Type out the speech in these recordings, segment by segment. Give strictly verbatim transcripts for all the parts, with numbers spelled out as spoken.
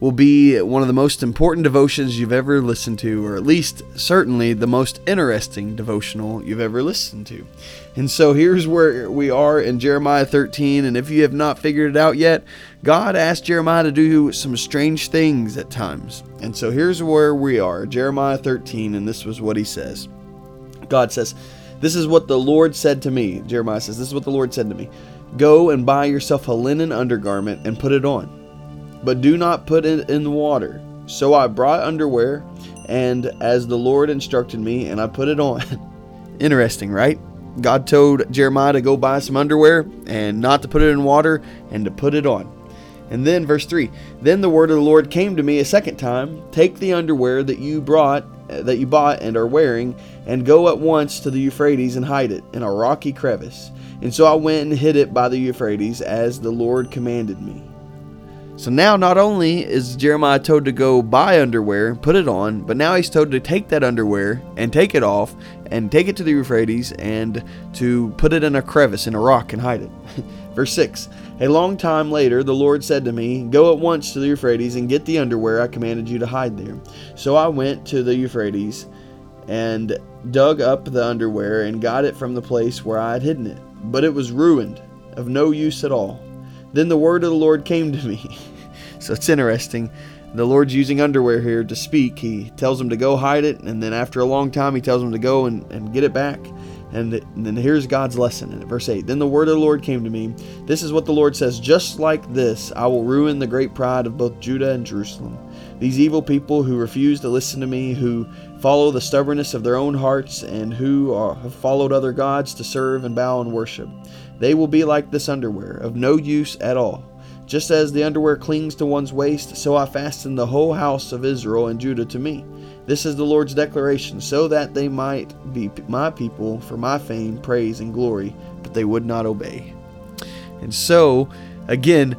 will be one of the most important devotions you've ever listened to, or at least certainly the most interesting devotional you've ever listened to. And so here's where we are in Jeremiah thirteen, and if you have not figured it out yet, God asked Jeremiah to do some strange things at times. And so here's where we are, Jeremiah thirteen, and this was what he says. God says, "This is what the Lord said to me." Jeremiah says, "This is what the Lord said to me. Go and buy yourself a linen undergarment and put it on, but do not put it in the water. So I brought underwear, and as the Lord instructed me, and I put it on." Interesting, right? God told Jeremiah to go buy some underwear and not to put it in water and to put it on. And then verse three, "Then the word of the Lord came to me a second time, take the underwear that you brought, that you bought and are wearing, and go at once to the Euphrates and hide it in a rocky crevice. And so I went and hid it by the Euphrates as the Lord commanded me." So now not only is Jeremiah told to go buy underwear and put it on, but now he's told to take that underwear and take it off and take it to the Euphrates and to put it in a crevice, in a rock, and hide it. Verse six, "A long time later, the Lord said to me, go at once to the Euphrates and get the underwear I commanded you to hide there. So I went to the Euphrates and dug up the underwear and got it from the place where I had hidden it. But it was ruined, of no use at all. Then the word of the Lord came to me." So it's interesting. The Lord's using underwear here to speak. He tells him to go hide it, and then after a long time, he tells him to go and, and get it back. And, and then here's God's lesson in it. Verse eight, "Then the word of the Lord came to me. This is what the Lord says, just like this, I will ruin the great pride of both Judah and Jerusalem. These evil people who refuse to listen to me, who follow the stubbornness of their own hearts, and who are, have followed other gods to serve and bow and worship. They will be like this underwear, of no use at all. Just as the underwear clings to one's waist, so I fastened the whole house of Israel and Judah to me. This is the Lord's declaration, so that they might be my people for my fame, praise, and glory, but they would not obey." And so, again,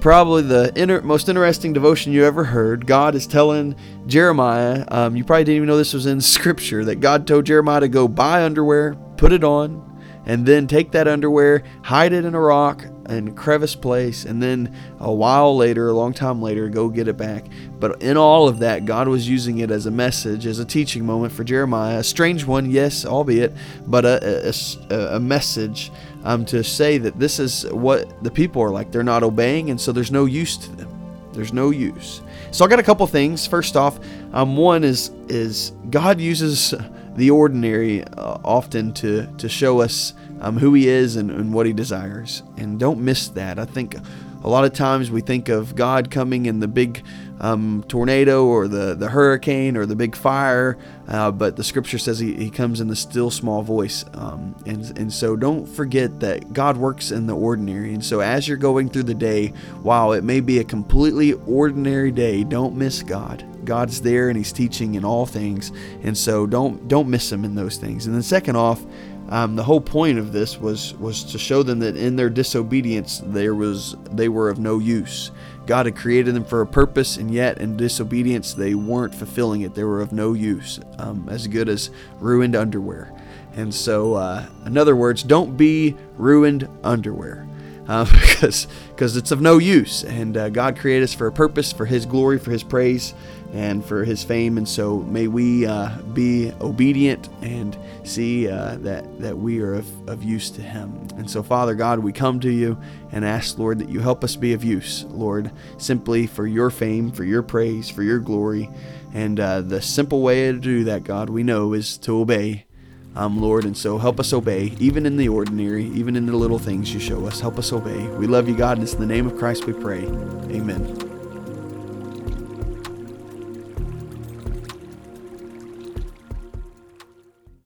probably the inter- most interesting devotion you ever heard. God is telling Jeremiah, um, you probably didn't even know this was in Scripture, that God told Jeremiah to go buy underwear, put it on, and then take that underwear, hide it in a rock and a crevice place, and then a while later, a long time later, go get it back. But in all of that, God was using it as a message, as a teaching moment for Jeremiah. A strange one, yes, albeit, but a, a, a message um, to say that this is what the people are like. They're not obeying, and so there's no use to them. There's no use. So I got a couple things. First off, um, one is is God uses the ordinary uh, often to to show us um, who He is and, and what He desires. And don't miss that. I think a lot of times we think of God coming in the big um, tornado or the, the hurricane or the big fire, uh, but the Scripture says he, he comes in the still small voice. Um, and, and so don't forget that God works in the ordinary. And so as you're going through the day, while it may be a completely ordinary day, don't miss God. God's there and He's teaching in all things. And so don't don't miss Him in those things. And then second off, Um, the whole point of this was was to show them that in their disobedience, there was they were of no use. God had created them for a purpose, and yet in disobedience, they weren't fulfilling it. They were of no use, um, as good as ruined underwear. And so, uh, in other words, don't be ruined underwear, uh, because because it's of no use. And uh, God created us for a purpose, for His glory, for His praise, and for His fame. And so may we uh, be obedient and see uh, that, that we are of, of use to Him. And so, Father God, we come to You and ask, Lord, that You help us be of use, Lord, simply for Your fame, for Your praise, for Your glory. And uh, the simple way to do that, God, we know, is to obey, um, Lord. And so help us obey, even in the ordinary, even in the little things You show us. Help us obey. We love You, God, and it's in the name of Christ we pray. Amen.